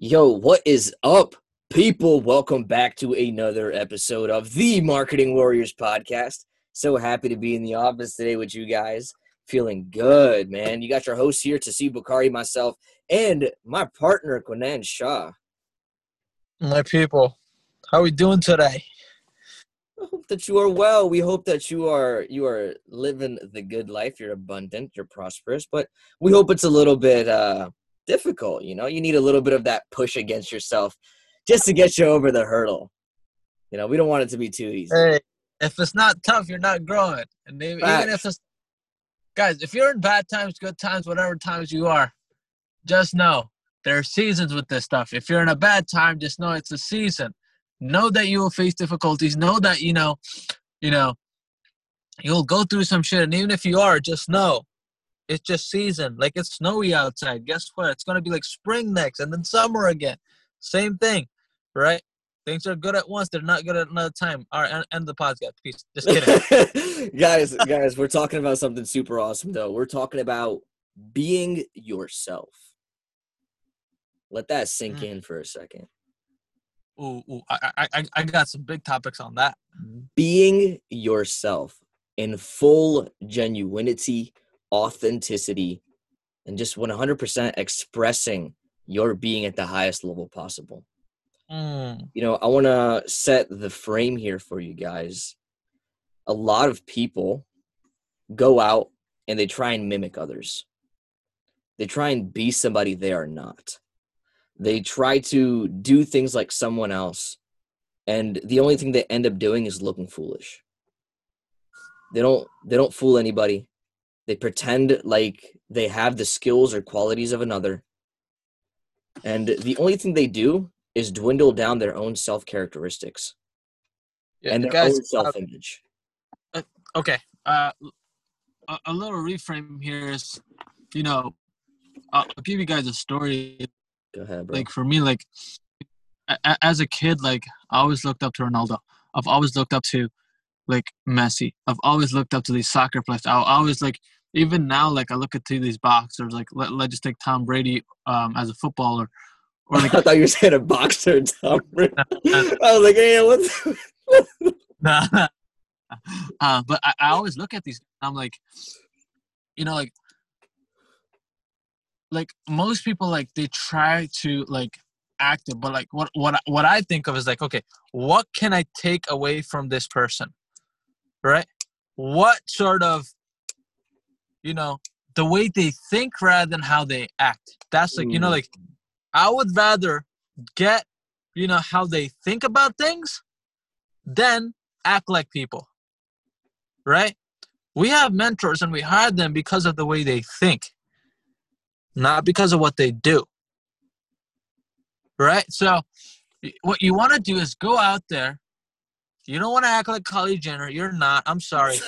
Yo, what is up, people? Welcome back to another episode of the Marketing Warriors Podcast. So happy to be in the office today with you guys. Feeling good, man. You got your hosts here, Tahseeb Bukhari, myself, and my partner, Qunain Shah. My people, how are we doing today? I hope that you are well. We hope that you are living the good life. You're abundant, you're prosperous, but we hope it's a little bit difficult, you know. You need a little bit of that push against yourself just to get you over the hurdle. You know, we don't want it to be too easy. Hey, if it's not tough, you're not growing. And even if it's, guys, if you're in bad times, good times, whatever times you are, just know there are seasons with this stuff. If you're in a bad time, just know it's a season. Know that you will face difficulties. Know that you know you'll go through some shit. And even if you are, just know it's just season. Like, it's snowy outside. Guess what? It's going to be like spring next and then summer again. Same thing, right? Things are good at once. They're not good at another time. All right, end the podcast. Peace. Just kidding. guys, we're talking about something super awesome, though. We're talking about being yourself. Let that sink in for a second. Ooh, I got some big topics on that. Being yourself in full genuinity, authenticity, and just 100% expressing your being at the highest level possible. You know, I want to set the frame here for you guys. A lot of people go out and they try and mimic others. They try and be somebody they are not. They try to do things like someone else, and the only thing they end up doing is looking foolish. They don't fool anybody. They pretend like they have the skills or qualities of another. And the only thing they do is dwindle down their own self-characteristics and their own self-image. Okay. A little reframe here is, you know, I'll give you guys a story. Go ahead, bro. Like, for me, like, as a kid, like, I always looked up to Ronaldo. I've always looked up to, like, Messi. I've always looked up to these soccer players. I always, like, even now, like, I look at these boxers. Like, let's just take Tom Brady as a footballer. Or, like, I thought you were saying a boxer, Tom Brady. I was like, hey, what's nah. But I always look at these. I'm like, you know, like most people, like, they try to, like, act it, but, like, what I think of is, like, okay, what can I take away from this person, right? What sort of, you know, the way they think rather than how they act. That's, like, you know, like, I would rather get, you know, how they think about things than act like people, right? We have mentors and we hire them because of the way they think, not because of what they do, right? So what you want to do is go out there. You don't want to act like Kylie Jenner. You're not. I'm sorry.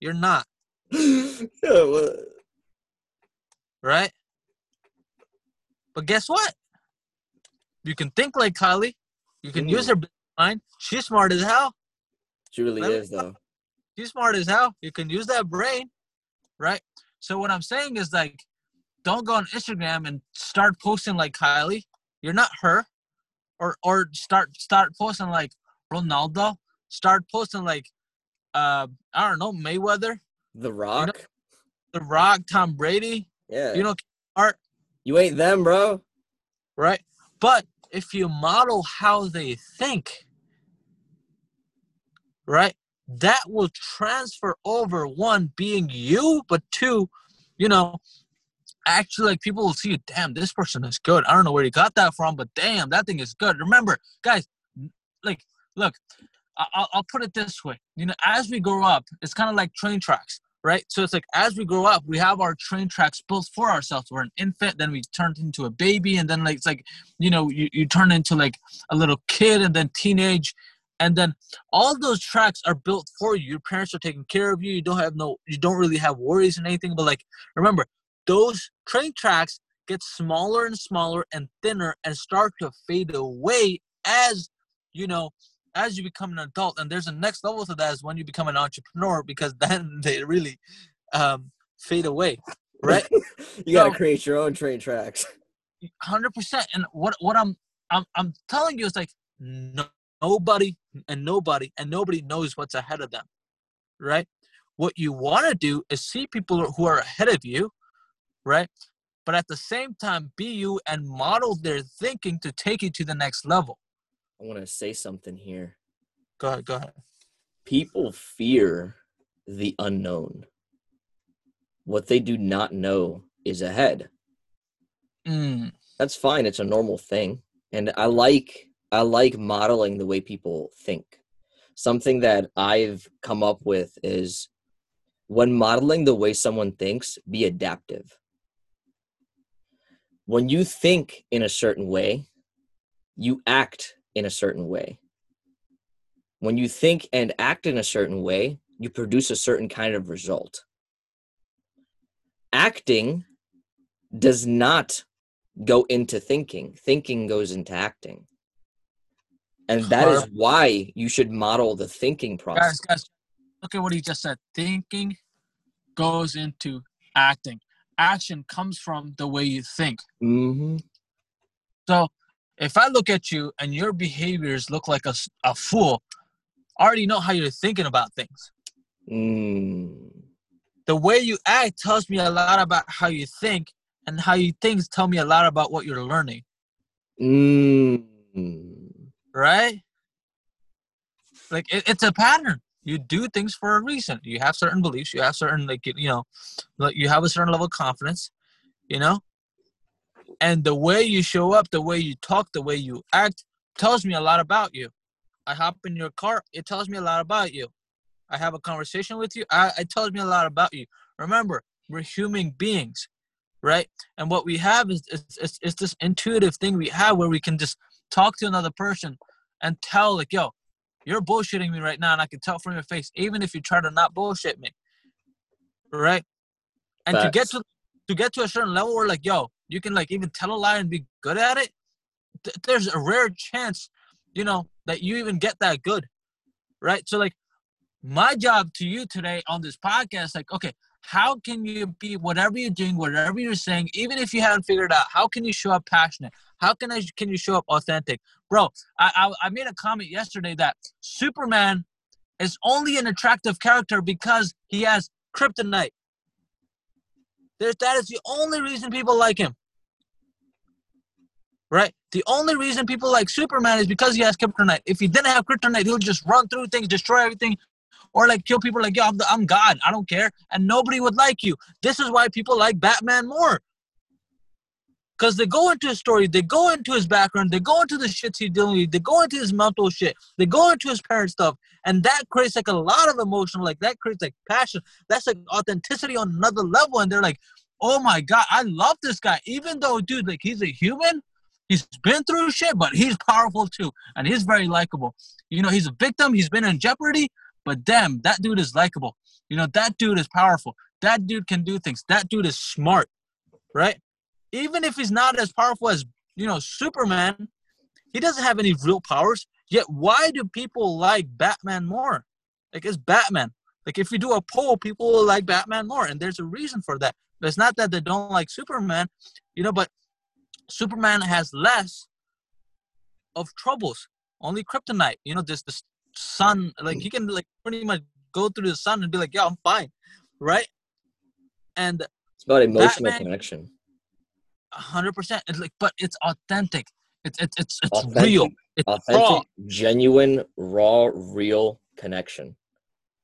You're not. Yeah, well. Right? But guess what? You can think like Kylie. You can use her mind. She's smart as hell. She really is, though. She's smart as hell. You can use that brain, right? So what I'm saying is, like, don't go on Instagram and start posting like Kylie. You're not her. Or start posting like Ronaldo. Start posting like, I don't know, Mayweather. The Rock. You know? The Rock, Tom Brady. Yeah. You know, art. You ain't them, bro. Right? But if you model how they think, right, that will transfer over, one, being you, but two, you know, actually, like, people will see you, damn, this person is good. I don't know where he got that from, but damn, that thing is good. Remember, guys, like, look, I'll put it this way. You know, as we grow up, it's kind of like train tracks, right? So it's like, as we grow up, we have our train tracks built for ourselves. We're an infant, then we turned into a baby, and then, like, it's like, you know, you turn into, like, a little kid, and then teenage. And then all those tracks are built for you. Your parents are taking care of you. You don't really have worries and anything. But, like, remember, those train tracks get smaller and smaller and thinner and start to fade away as, you know, as you become an adult. And there's a next level to that is when you become an entrepreneur, because then they really fade away. right? You got to create your own train tracks. 100%. And what I'm telling you is like nobody knows what's ahead of them, right? What you want to do is see people who are ahead of you, right? But at the same time, be you and model their thinking to take you to the next level. I want to say something here. Go ahead. People fear the unknown. What they do not know is ahead. Mm. That's fine. It's a normal thing. And I like modeling the way people think. Something that I've come up with is when modeling the way someone thinks, be adaptive. When you think in a certain way, you act in a certain way. When you think and act in a certain way, you produce a certain kind of result. Acting does not go into thinking. Thinking goes into acting. And that is why you should model the thinking process. Guys, look at what he just said. Thinking goes into acting. Action comes from the way you think. Mm-hmm. So if I look at you and your behaviors look like a fool, I already know how you're thinking about things. Mm. The way you act tells me a lot about how you think, and how you think tell me a lot about what you're learning. Mm. Right? Like it's a pattern. You do things for a reason. You have certain beliefs. You have certain, you have a certain level of confidence, And the way you show up, the way you talk, the way you act tells me a lot about you. I hop in your car. It tells me a lot about you. I have a conversation with you. It tells me a lot about you. Remember, we're human beings, right? And what we have is this intuitive thing we have where we can just talk to another person and tell, like, yo, you're bullshitting me right now, and I can tell from your face, even if you try to not bullshit me, right? And Facts. to get to a certain level where, like, yo, you can, like, even tell a lie and be good at it, there's a rare chance, that you even get that good, right? So, like, my job to you today on this podcast, like, okay, how can you be whatever you're doing, whatever you're saying, even if you haven't figured out, how can you show up passionate? How can you show up authentic? Bro, I made a comment yesterday that Superman is only an attractive character because he has kryptonite. That is the only reason people like him. Right? The only reason people like Superman is because he has kryptonite. If he didn't have kryptonite, he'll just run through things, destroy everything, or like kill people like, yo, I'm God. I don't care. And nobody would like you. This is why people like Batman more. Because they go into his story, they go into his background, they go into the shit he's dealing with, they go into his mental shit, they go into his parent stuff, and that creates like a lot of emotion, like that creates like passion, that's like authenticity on another level, and they're like, oh my God, I love this guy, even though, dude, like he's a human, he's been through shit, but he's powerful too, and he's very likable. He's a victim, he's been in jeopardy, but damn, that dude is likable. That dude is powerful. That dude can do things. That dude is smart, right? Even if he's not as powerful as, Superman, he doesn't have any real powers. Yet why do people like Batman more? Like, it's Batman. Like, if you do a poll, people will like Batman more. And there's a reason for that. But it's not that they don't like Superman, but Superman has less of troubles. Only kryptonite. The sun. Like, he can, like, pretty much go through the sun and be like, yeah, I'm fine. Right? And it's about emotional connection. 100%. But it's authentic. It's authentic, real. It's authentic, raw. Genuine, raw, real connection.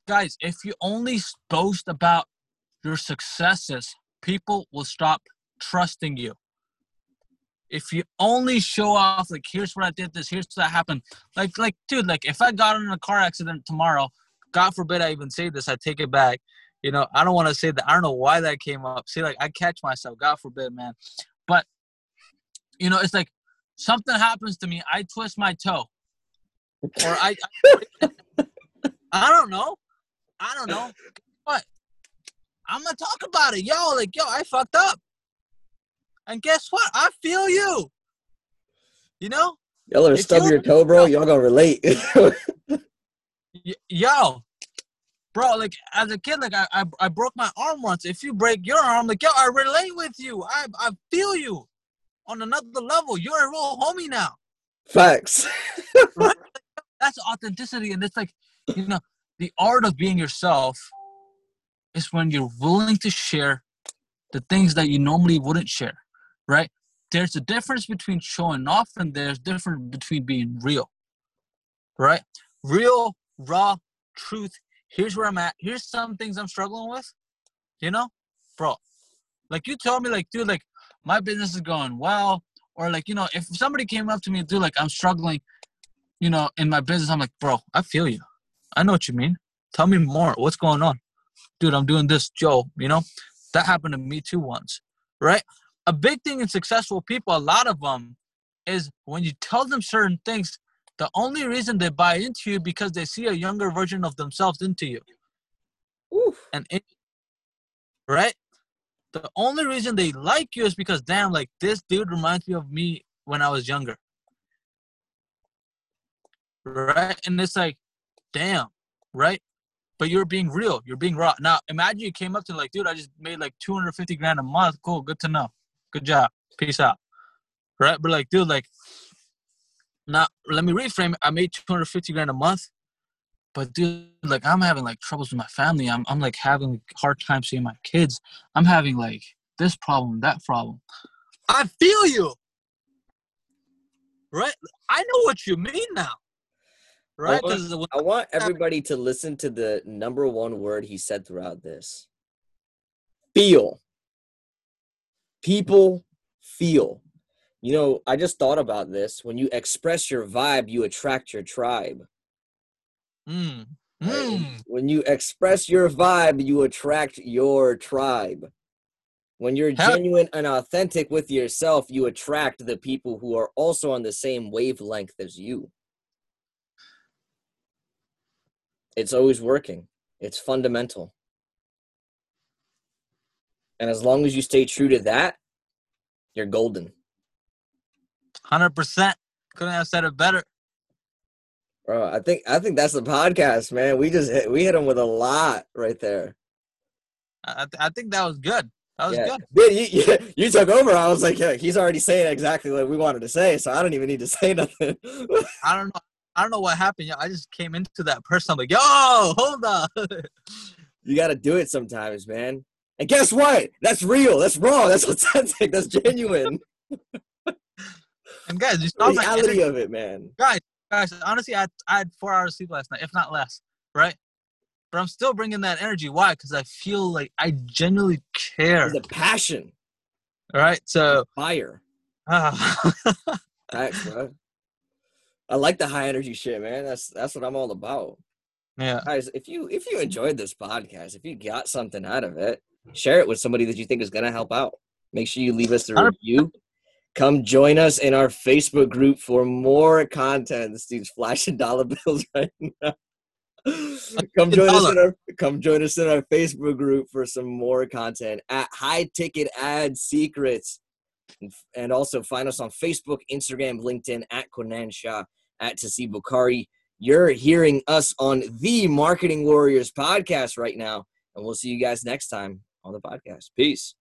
Guys, if you only boast about your successes, people will stop trusting you. If you only show off, like, here's what I did, this, here's what happened. Like, dude, like, if I got in a car accident tomorrow, God forbid I even say this, I take it back. I don't want to say that. I don't know why that came up. See, like, I catch myself. God forbid, man. But, it's like something happens to me. I twist my toe. Or I don't know. But I'm going to talk about it. Yo, I fucked up. And guess what? I feel you. Y'all ever stub your toe, bro? Y'all going to relate. Yo. Bro, like, as a kid, like, I broke my arm once. If you break your arm, like, yo, I relate with you. I feel you on another level. You're a real homie now. Facts. Right? That's authenticity. And it's like, you know, the art of being yourself is when you're willing to share the things that you normally wouldn't share, right? There's a difference between showing off and there's difference between being real, right? Real, raw, truth. Here's where I'm at. Here's some things I'm struggling with, you know? Bro, like you told me, like, dude, like, my business is going well. Or like, you know, if somebody came up to me and do like, I'm struggling, you know, in my business, I'm like, bro, I feel you. I know what you mean. Tell me more. What's going on? Dude, I'm doing this, Joe. You know, that happened to me too once, right? A big thing in successful people, a lot of them, is when you tell them certain things, the only reason they buy into you because they see a younger version of themselves into you. Oof. And it, right? The only reason they like you is because, damn, like, this dude reminds me of me when I was younger. Right? And it's like, damn, right? But you're being real. You're being raw. Now, imagine you came up to, like, dude, I just made, like, $250,000 a month. Cool. Good to know. Good job. Peace out. Right? But, like, dude, like, now, let me reframe it. I made $250,000 a month. But, dude, like, I'm having, like, troubles with my family. I'm like, having a hard time seeing my kids. I'm having, like, this problem, that problem. I feel you. Right? I know what you mean now. Right? I want everybody to listen to the number one word he said throughout this. Feel. People feel. You know, I just thought about this. When you express your vibe, you attract your tribe. Mm. Mm. When you express your vibe, you attract your tribe. When you're genuine and authentic with yourself, you attract the people who are also on the same wavelength as you. It's always working. It's fundamental. And as long as you stay true to that, you're golden. 100%. Couldn't have said it better. Bro, I think that's the podcast, man. We hit him with a lot right there. I think that was good. That was good. Dude, you took over. I was like, yeah, he's already saying exactly what we wanted to say, so I don't even need to say nothing. I don't know what happened. I just came into that person. I'm like, yo, hold on. You got to do it sometimes, man. And guess what? That's real. That's raw. That's authentic. That's genuine. And guys, you saw the reality of it, man. Guys, honestly, I had 4 hours of sleep last night, if not less, right? But I'm still bringing that energy. Why? Because I feel like I genuinely care. The passion. All right, so. Fire. Thanks, bro. I like the high energy shit, man. That's what I'm all about. Yeah. Guys, if you enjoyed this podcast, if you got something out of it, share it with somebody that you think is going to help out. Make sure you leave us a review. Come join us in our Facebook group for more content. This dude's flashing dollar bills right now. Come join us in our Facebook group for some more content at High Ticket Ad Secrets. And also find us on Facebook, Instagram, LinkedIn, at Qunain Shah, at Tahseeb Bukhari. You're hearing us on the Marketing Warriors podcast right now. And we'll see you guys next time on the podcast. Peace.